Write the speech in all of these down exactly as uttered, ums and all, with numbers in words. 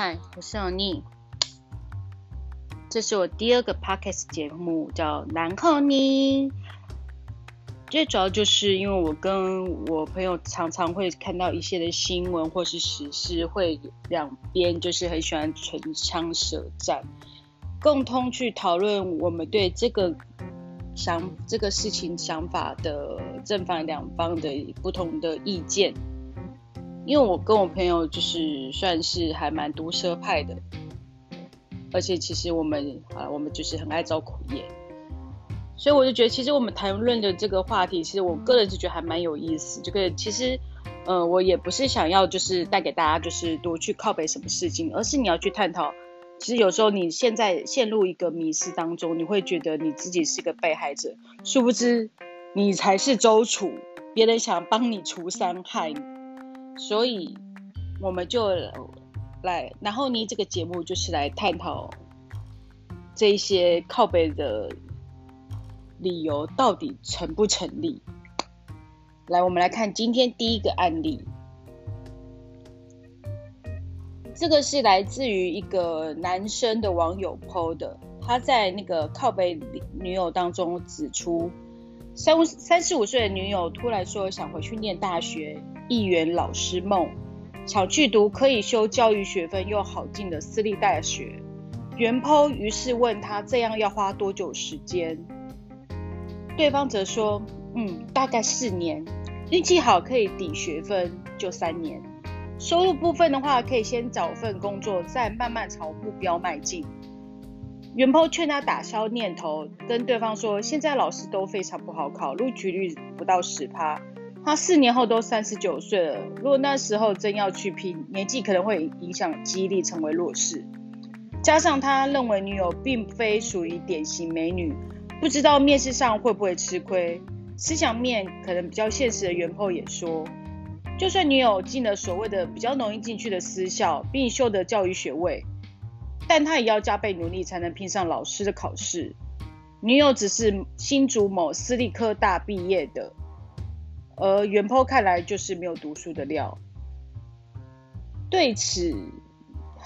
嗨，我是 Oni， 这是我第二个 podcast 节目，叫然后呢。最主要就是因为我跟我朋友常常会看到一些的新闻或是时事，会两边就是很喜欢唇枪舌战，共同去讨论我们对这个想这个事情想法的正反两方的不同的意见。因为我跟我朋友就是算是还蛮毒舌派的，而且其实我们啊，我们就是很爱造口业，所以我就觉得其实我们谈论的这个话题，其实我个人就觉得还蛮有意思。这个其实，呃，我也不是想要就是带给大家就是多去靠北什么事情，而是你要去探讨。其实有时候你现在陷入一个迷思当中，你会觉得你自己是个被害者，殊不知你才是周处，别人想帮你除三害。所以我们就来，然后呢，这个节目就是来探讨这一些靠北的理由到底成不成立。来，我们来看今天第一个案例，这个是来自于一个男生的网友 po 的，他在那个靠北女友当中指出，三三十五岁的女友突然说想回去念大学，一圆老师梦，想去读可以修教育学分又好进的私立大学。原 po 于是问他这样要花多久时间，对方则说，嗯，大概四年，运气好可以抵学分就三年。收入部分的话，可以先找份工作，再慢慢朝目标迈进。原 po 劝他打消念头，跟对方说，现在老师都非常不好考，录取率不到 百分之十，他四年后都三十九岁了，如果那时候真要去拼，年纪可能会影响记忆力，成为弱势。加上他认为女友并非属于典型美女，不知道面试上会不会吃亏。思想面可能比较现实的原 po 也说，就算女友进了所谓的比较容易进去的私校，并修得教育学位，但他也要加倍努力才能拼上老师的考试。女友只是新竹某私立科大毕业的，而原 po 看来就是没有读书的料。对此，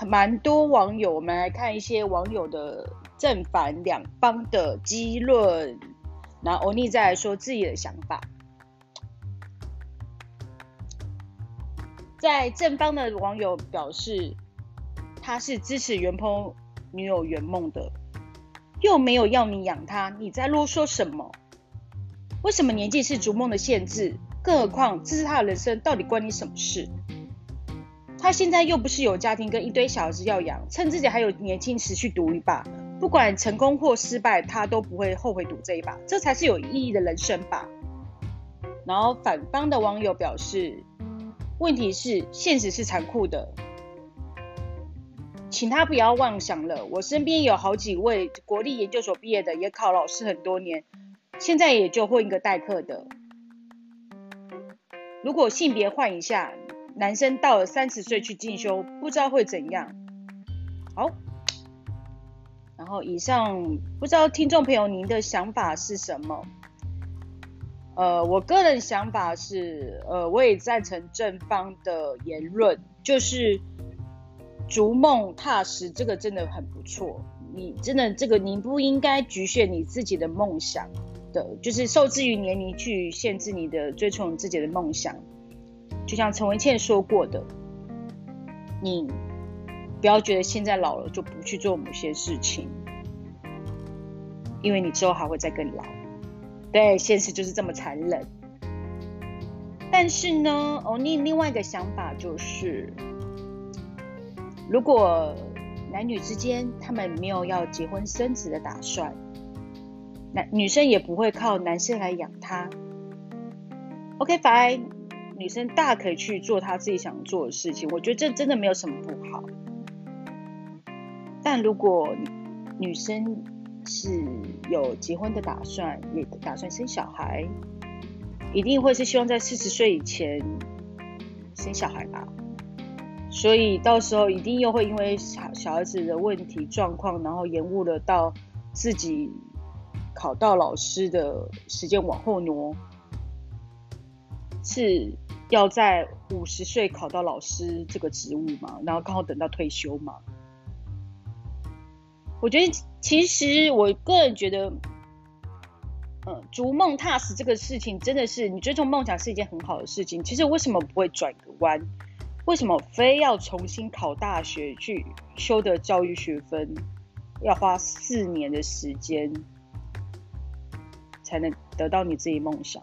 蛮多网友，我们来看一些网友的正反两方的激论，然后欧尼再来说自己的想法。在正方的网友表示，他是支持原 po 女友圆梦的，又没有要你养他，你在啰嗦什么？为什么年纪是逐梦的限制？更何况这是他的人生，到底关你什么事？他现在又不是有家庭跟一堆小孩子要养，趁自己还有年轻时去赌一把，不管成功或失败，他都不会后悔赌这一把，这才是有意义的人生吧。然后反方的网友表示，问题是现实是残酷的，请他不要妄想了。我身边有好几位国立研究所毕业的，也考老师很多年，现在也就混一个代课的。如果性别换一下，男生到了三十岁去进修，不知道会怎样。好，然后以上不知道听众朋友您的想法是什么？呃，我个人想法是，呃，我也赞成正方的言论，就是逐梦踏实，这个真的很不错。你真的这个，你不应该局限你自己的梦想的，就是受制于年龄去限制你的追求你自己的梦想。就像陈文茜说过的，你不要觉得现在老了就不去做某些事情，因为你之后还会再更老。对，现实就是这么残忍。但是呢，欧尼另外一个想法就是，如果男女之间他们没有要结婚生子的打算，女生也不会靠男生来养她。OK fine， 女生大可以去做她自己想做的事情，我觉得这真的没有什么不好。但如果女生是有结婚的打算，也打算生小孩，一定会是希望在四十岁以前生小孩吧。所以到时候一定又会因为 小, 小孩子的问题状况，然后延误了到自己考到老师的时间往后挪，是要在五十岁考到老师这个职务嘛，然后刚好等到退休嘛。我觉得其实我个人觉得，呃，逐梦踏实这个事情真的是，你追求梦想是一件很好的事情。其实为什么不会转个弯？为什么非要重新考大学去修的教育学分，要花四年的时间才能得到你自己梦想？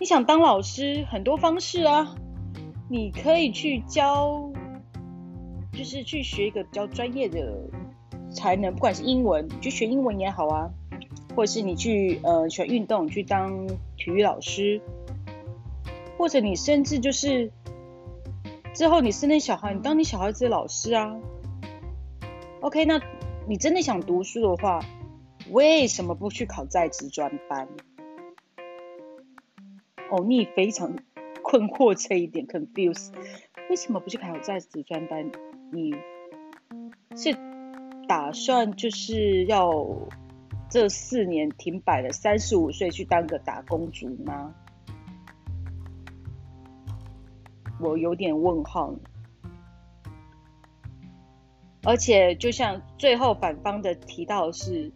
你想当老师，很多方式啊，你可以去教，就是去学一个比较专业的才能，不管是英文，你去学英文也好啊，或者是你去呃学运动，去当体育老师，或者你甚至就是之后你生了小孩，你当你小孩子的老师啊。OK， 那你真的想读书的话，为什么不去考在职专班？哦，你非常困惑这一点 ，confused， 为什么不去考在职专班？你是打算就是要这四年停摆了，三十五岁去当个打工族吗？我有点问号。而且，就像最后反方的提到的是，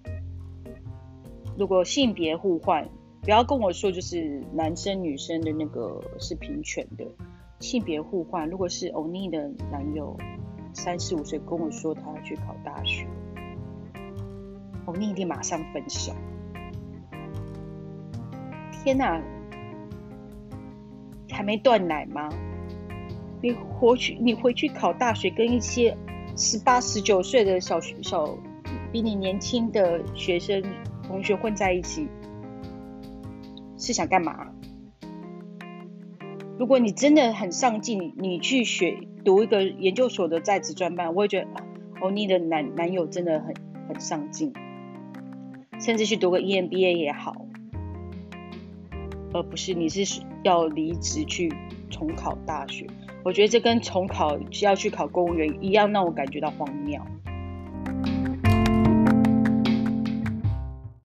如果性别互换，不要跟我说就是男生女生的那个是平权的。性别互换，如果是欧尼的男友三十五岁跟我说他要去考大学，欧尼一定马上分手。天哪、啊，还没断奶吗？你回去，你回去考大学，跟一些十八、十九岁的小小比你年轻的学生同学混在一起，是想干嘛？如果你真的很上进，你去学读一个研究所的在职专班，我会觉得欧尼的男男友真的很很上进，甚至去读个 E M B A 也好，而不是你是要离职去重考大学。我觉得这跟重考要去考公务员一样，让我感觉到荒谬。